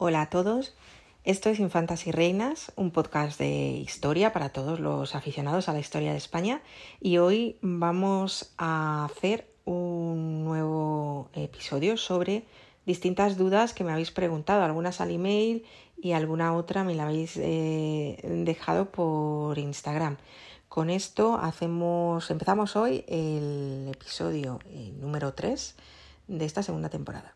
Hola a todos, esto es Infantas y Reinas, un podcast de historia para todos los aficionados a la historia de España, y hoy vamos a hacer un nuevo episodio sobre distintas dudas que me habéis preguntado, algunas al email y alguna otra me la habéis dejado por Instagram. Con esto empezamos hoy el episodio número 3 de esta segunda temporada.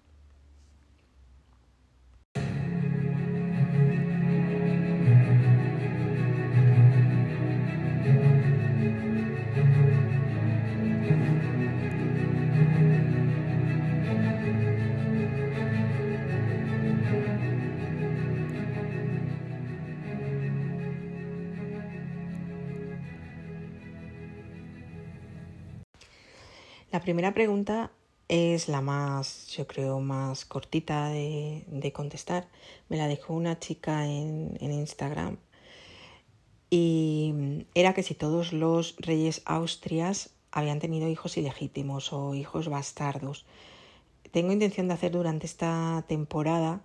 La primera pregunta es la más, yo creo, más cortita de contestar. Me la dejó una chica en Instagram y era que si todos los reyes austrias habían tenido hijos ilegítimos o hijos bastardos. Tengo intención de hacer durante esta temporada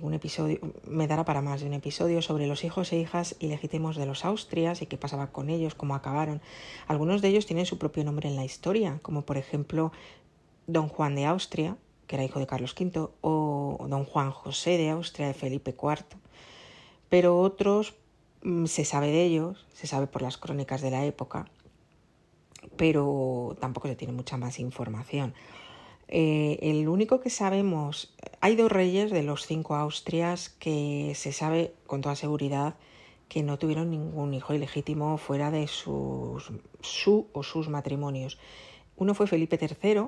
un episodio, me dará para más de un episodio, sobre los hijos e hijas ilegítimos de los austrias y qué pasaba con ellos, cómo acabaron. Algunos de ellos tienen su propio nombre en la historia, como por ejemplo Don Juan de Austria, que era hijo de Carlos V, o Don Juan José de Austria, de Felipe IV. Pero otros se sabe de ellos, se sabe por las crónicas de la época, pero tampoco se tiene mucha más información. El único que sabemos, hay dos reyes de los 5 austrias que se sabe con toda seguridad que no tuvieron ningún hijo ilegítimo fuera de sus matrimonios. Uno fue Felipe III,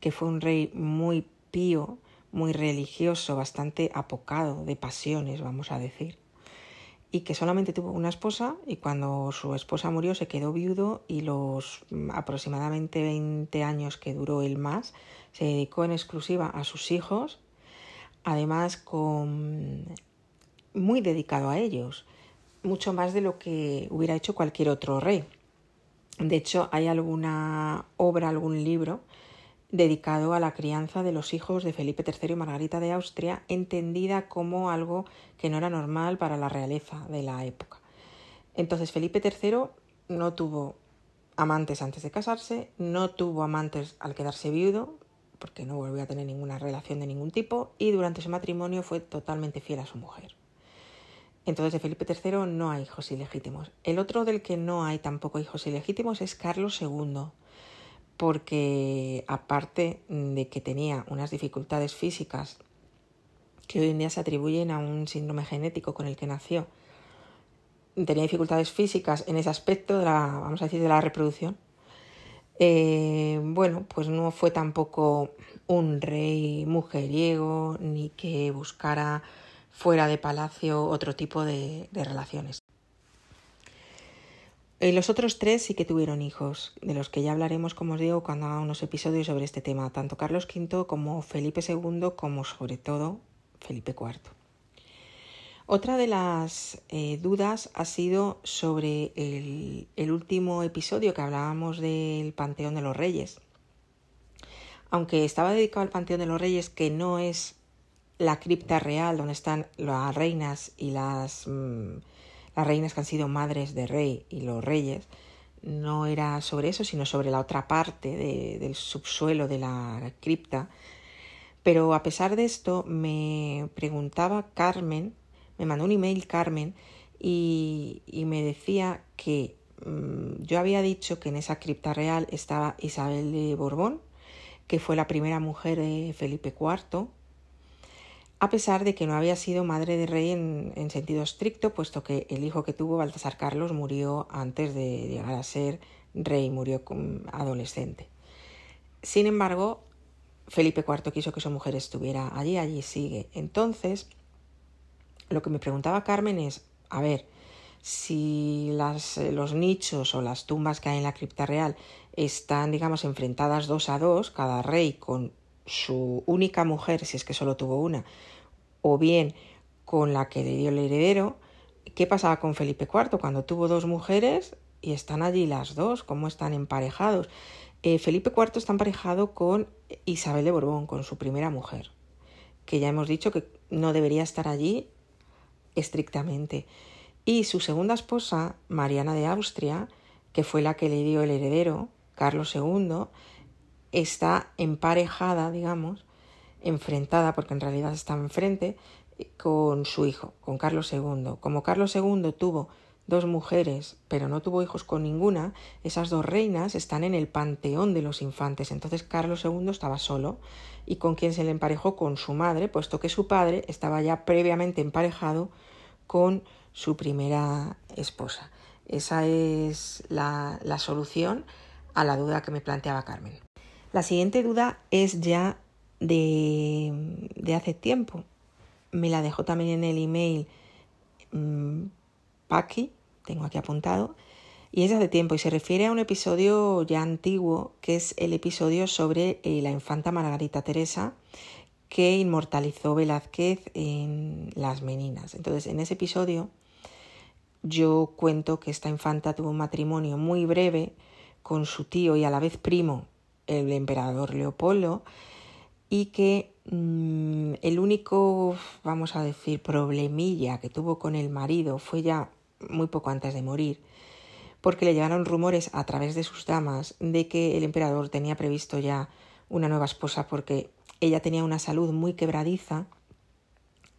que fue un rey muy pío, muy religioso, bastante apocado de pasiones, vamos a decir, y que solamente tuvo una esposa, y cuando su esposa murió se quedó viudo, y los aproximadamente 20 años que duró él más se dedicó en exclusiva a sus hijos, además muy dedicado a ellos, mucho más de lo que hubiera hecho cualquier otro rey. De hecho, hay alguna obra, algún libro dedicado a la crianza de los hijos de Felipe III y Margarita de Austria, entendida como algo que no era normal para la realeza de la época. Entonces, Felipe III no tuvo amantes antes de casarse, no tuvo amantes al quedarse viudo, porque no volvió a tener ninguna relación de ningún tipo, y durante su matrimonio fue totalmente fiel a su mujer. Entonces, de Felipe III no hay hijos ilegítimos. El otro del que no hay tampoco hijos ilegítimos es Carlos II, porque aparte de que tenía unas dificultades físicas que hoy en día se atribuyen a un síndrome genético con el que nació, tenía dificultades físicas en ese aspecto de la, vamos a decir, de la reproducción. Pues no fue tampoco un rey mujeriego ni que buscara fuera de palacio otro tipo de relaciones. Los otros 3 sí que tuvieron hijos, de los que ya hablaremos, como os digo, cuando haga unos episodios sobre este tema, tanto Carlos V como Felipe II, como sobre todo Felipe IV. Otra de las dudas ha sido sobre el último episodio que hablábamos del Panteón de los Reyes. Aunque estaba dedicado al Panteón de los Reyes, que no es la cripta real donde están las reinas y las reinas que han sido madres de rey y los reyes, no era sobre eso, sino sobre la otra parte del subsuelo de la cripta. Pero a pesar de esto, me preguntaba Carmen, me mandó un email Carmen y me decía que yo había dicho que en esa cripta real estaba Isabel de Borbón, que fue la primera mujer de Felipe IV, a pesar de que no había sido madre de rey en sentido estricto, puesto que el hijo que tuvo, Baltasar Carlos, murió antes de llegar a ser rey, murió adolescente. Sin embargo, Felipe IV quiso que su mujer estuviera allí sigue. Entonces, lo que me preguntaba Carmen es, a ver, si los nichos o las tumbas que hay en la cripta real están, digamos, enfrentadas 2 a 2, cada rey con su única mujer, si es que solo tuvo una, o bien con la que le dio el heredero, ¿qué pasaba con Felipe IV cuando tuvo 2 mujeres y están allí las 2? ¿Cómo están emparejados? Felipe IV está emparejado con Isabel de Borbón, con su primera mujer. que ya hemos dicho que no debería estar allí estrictamente, y su segunda esposa, Mariana de Austria, que fue la que le dio el heredero, Carlos II, está emparejada, digamos, enfrentada, porque en realidad está enfrente, con su hijo, con Carlos II. Como Carlos II tuvo dos mujeres, pero no tuvo hijos con ninguna, esas dos reinas están en el panteón de los infantes. Entonces Carlos II estaba solo. ¿Y con quién se le emparejó? Con su madre, puesto que su padre estaba ya previamente emparejado con su primera esposa. Esa es la solución a la duda que me planteaba Carmen. La siguiente duda es ya de hace tiempo. Me la dejó también en el email Paqui, tengo aquí apuntado, y es de tiempo y se refiere a un episodio ya antiguo, que es el episodio sobre la infanta Margarita Teresa, que inmortalizó Velázquez en Las Meninas. Entonces, en ese episodio yo cuento que esta infanta tuvo un matrimonio muy breve con su tío y a la vez primo, el emperador Leopoldo, y que el único, vamos a decir, problemilla que tuvo con el marido fue ya muy poco antes de morir, porque le llegaron rumores a través de sus damas de que el emperador tenía previsto ya una nueva esposa, porque ella tenía una salud muy quebradiza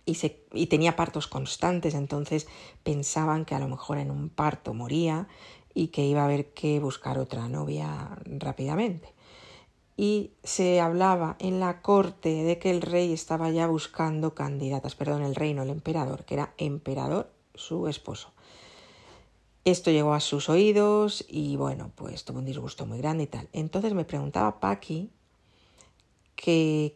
y tenía partos constantes. Entonces pensaban que a lo mejor en un parto moría y que iba a haber que buscar otra novia rápidamente. Y se hablaba en la corte de que el rey estaba ya buscando candidatas, perdón, el rey no, el emperador, que era emperador su esposo. Esto llegó a sus oídos y bueno, pues tuvo un disgusto muy grande y tal. Entonces me preguntaba Paqui que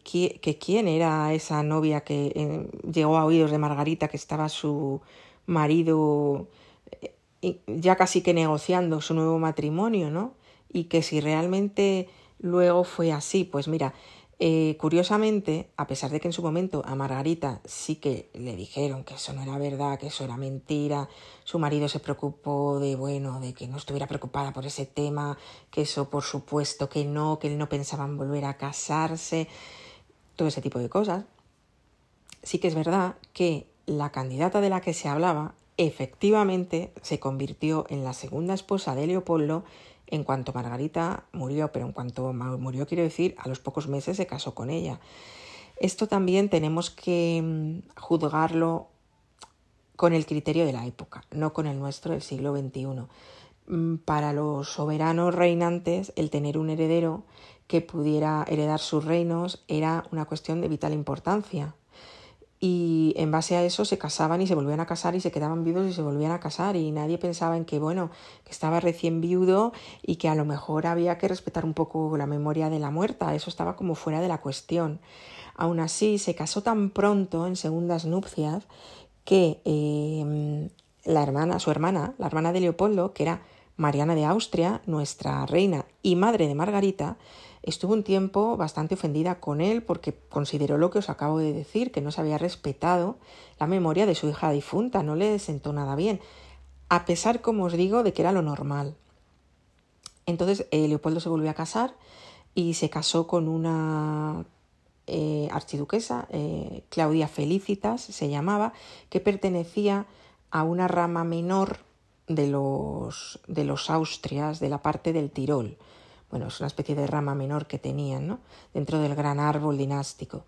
quién era esa novia que llegó a oídos de Margarita, que estaba su marido ya casi que negociando su nuevo matrimonio, ¿no? Y que si realmente luego fue así. Pues mira, curiosamente, a pesar de que en su momento a Margarita sí que le dijeron que eso no era verdad, que eso era mentira, su marido se preocupó de que no estuviera preocupada por ese tema, que eso por supuesto que él no pensaba en volver a casarse, todo ese tipo de cosas. Sí que es verdad que la candidata de la que se hablaba efectivamente se convirtió en la segunda esposa de Leopoldo en cuanto Margarita murió, pero en cuanto murió, quiero decir, a los pocos meses se casó con ella. Esto también tenemos que juzgarlo con el criterio de la época, no con el nuestro del siglo XXI. Para los soberanos reinantes, el tener un heredero que pudiera heredar sus reinos era una cuestión de vital importancia. Y en base a eso se casaban y se volvían a casar y se quedaban viudos y se volvían a casar, y nadie pensaba en que, bueno, que estaba recién viudo y que a lo mejor había que respetar un poco la memoria de la muerta. Eso estaba como fuera de la cuestión. Aún así, se casó tan pronto en segundas nupcias que la hermana de Leopoldo, que era Mariana de Austria, nuestra reina y madre de Margarita, estuvo un tiempo bastante ofendida con él porque consideró lo que os acabo de decir, que no se había respetado la memoria de su hija difunta, no le sentó nada bien, a pesar, como os digo, de que era lo normal. Entonces Leopoldo se volvió a casar y se casó con una archiduquesa, Claudia Felicitas se llamaba, que pertenecía a una rama menor de los Austrias, de la parte del Tirol. Bueno, es una especie de rama menor que tenían, ¿no?, dentro del gran árbol dinástico.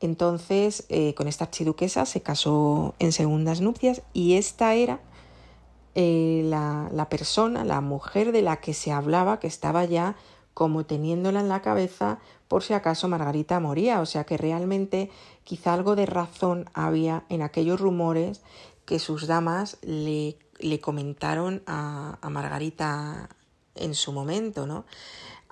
Entonces, con esta archiduquesa se casó en segundas nupcias y esta era la persona, la mujer de la que se hablaba, que estaba ya como teniéndola en la cabeza por si acaso Margarita moría. O sea que realmente quizá algo de razón había en aquellos rumores que sus damas le comentaron a Margarita en su momento, ¿no?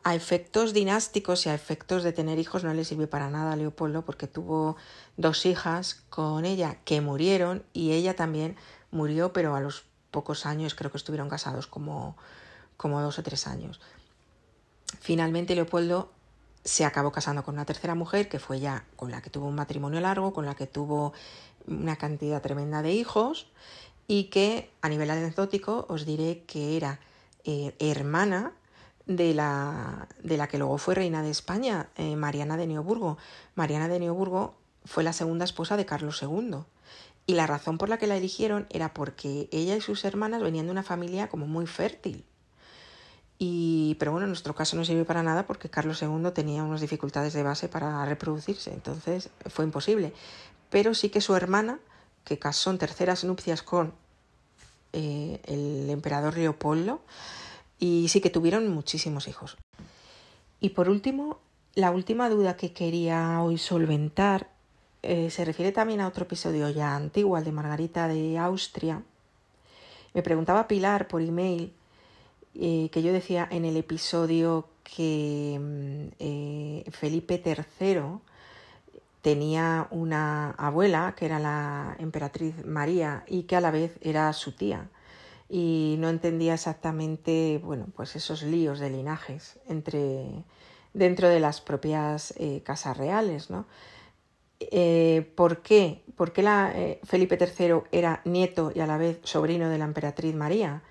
A efectos dinásticos y a efectos de tener hijos no le sirvió para nada a Leopoldo, porque tuvo dos hijas con ella que murieron y ella también murió, pero a los pocos años. Creo que estuvieron casados como 2 o 3 años. Finalmente Leopoldo se acabó casando con una tercera mujer, que fue ya con la que tuvo un matrimonio largo, con la que tuvo una cantidad tremenda de hijos y que a nivel anecdótico os diré que era hermana de la que luego fue reina de España, Mariana de Neoburgo. Mariana de Neoburgo fue la segunda esposa de Carlos II, y la razón por la que la eligieron era porque ella y sus hermanas venían de una familia como muy fértil. Pero bueno, en nuestro caso no sirvió para nada porque Carlos II tenía unas dificultades de base para reproducirse, entonces fue imposible. Pero sí que su hermana, que casó en terceras nupcias con el emperador Leopoldo, y sí que tuvieron muchísimos hijos. Y por último, la última duda que quería hoy solventar se refiere también a otro episodio ya antiguo, al de Margarita de Austria. Me preguntaba Pilar por email que yo decía en el episodio que Felipe III tenía una abuela que era la emperatriz María y que a la vez era su tía, y no entendía exactamente, bueno, pues esos líos de linajes dentro de las propias casas reales, ¿no? ¿Por qué? ¿Por qué Felipe III era nieto y a la vez sobrino de la emperatriz María?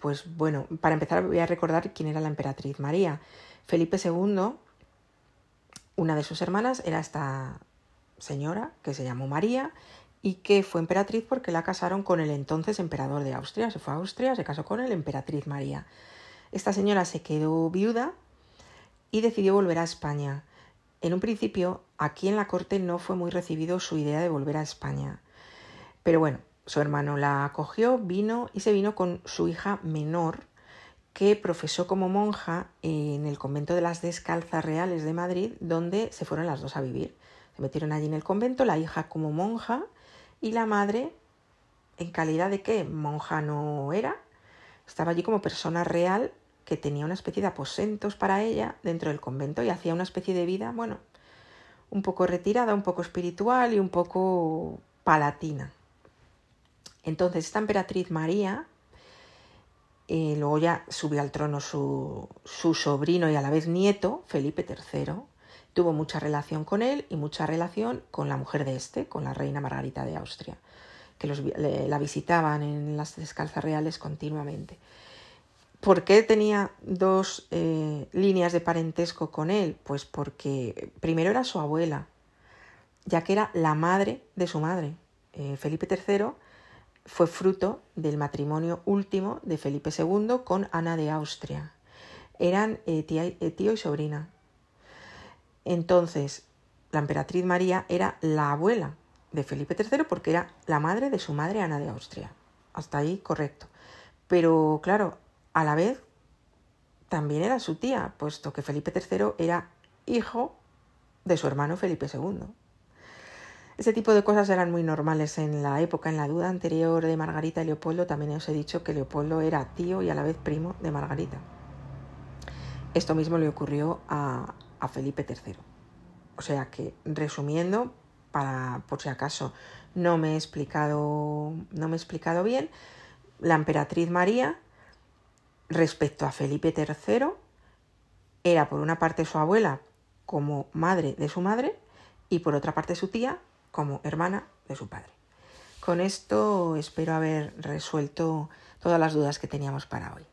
Pues bueno, para empezar voy a recordar quién era la emperatriz María. Felipe II, una de sus hermanas, era esta señora que se llamó María y que fue emperatriz porque la casaron con el entonces emperador de Austria. Se fue a Austria, se casó con la emperatriz María. Esta señora se quedó viuda y decidió volver a España. En un principio, aquí en la corte no fue muy recibido su idea de volver a España, pero bueno, su hermano la acogió, vino y se vino con su hija menor, que profesó como monja en el convento de las Descalzas Reales de Madrid, donde se fueron las dos a vivir. Se metieron allí en el convento, la hija como monja y la madre, en calidad de que monja no era, estaba allí como persona real que tenía una especie de aposentos para ella dentro del convento y hacía una especie de vida, bueno, un poco retirada, un poco espiritual y un poco palatina. Entonces, esta emperatriz María, luego ya subió al trono su sobrino y a la vez nieto, Felipe III, tuvo mucha relación con él y mucha relación con la mujer de este, con la reina Margarita de Austria, que la visitaban en las Descalzas Reales continuamente. ¿Por qué tenía dos líneas de parentesco con él? Pues porque primero era su abuela, ya que era la madre de su madre. Felipe III fue fruto del matrimonio último de Felipe II con Ana de Austria. Eran tío y sobrina. Entonces, la emperatriz María era la abuela de Felipe III porque era la madre de su madre Ana de Austria. Hasta ahí correcto. Pero claro, a la vez también era su tía, puesto que Felipe III era hijo de su hermano Felipe II. Ese tipo de cosas eran muy normales en la época. En la duda anterior de Margarita y Leopoldo también os he dicho que Leopoldo era tío y a la vez primo de Margarita. Esto mismo le ocurrió a Felipe III. O sea que, resumiendo, por si acaso no me he explicado bien, la emperatriz María, respecto a Felipe III, era por una parte su abuela como madre de su madre y por otra parte su tía, como hermana de su padre. Con esto espero haber resuelto todas las dudas que teníamos para hoy.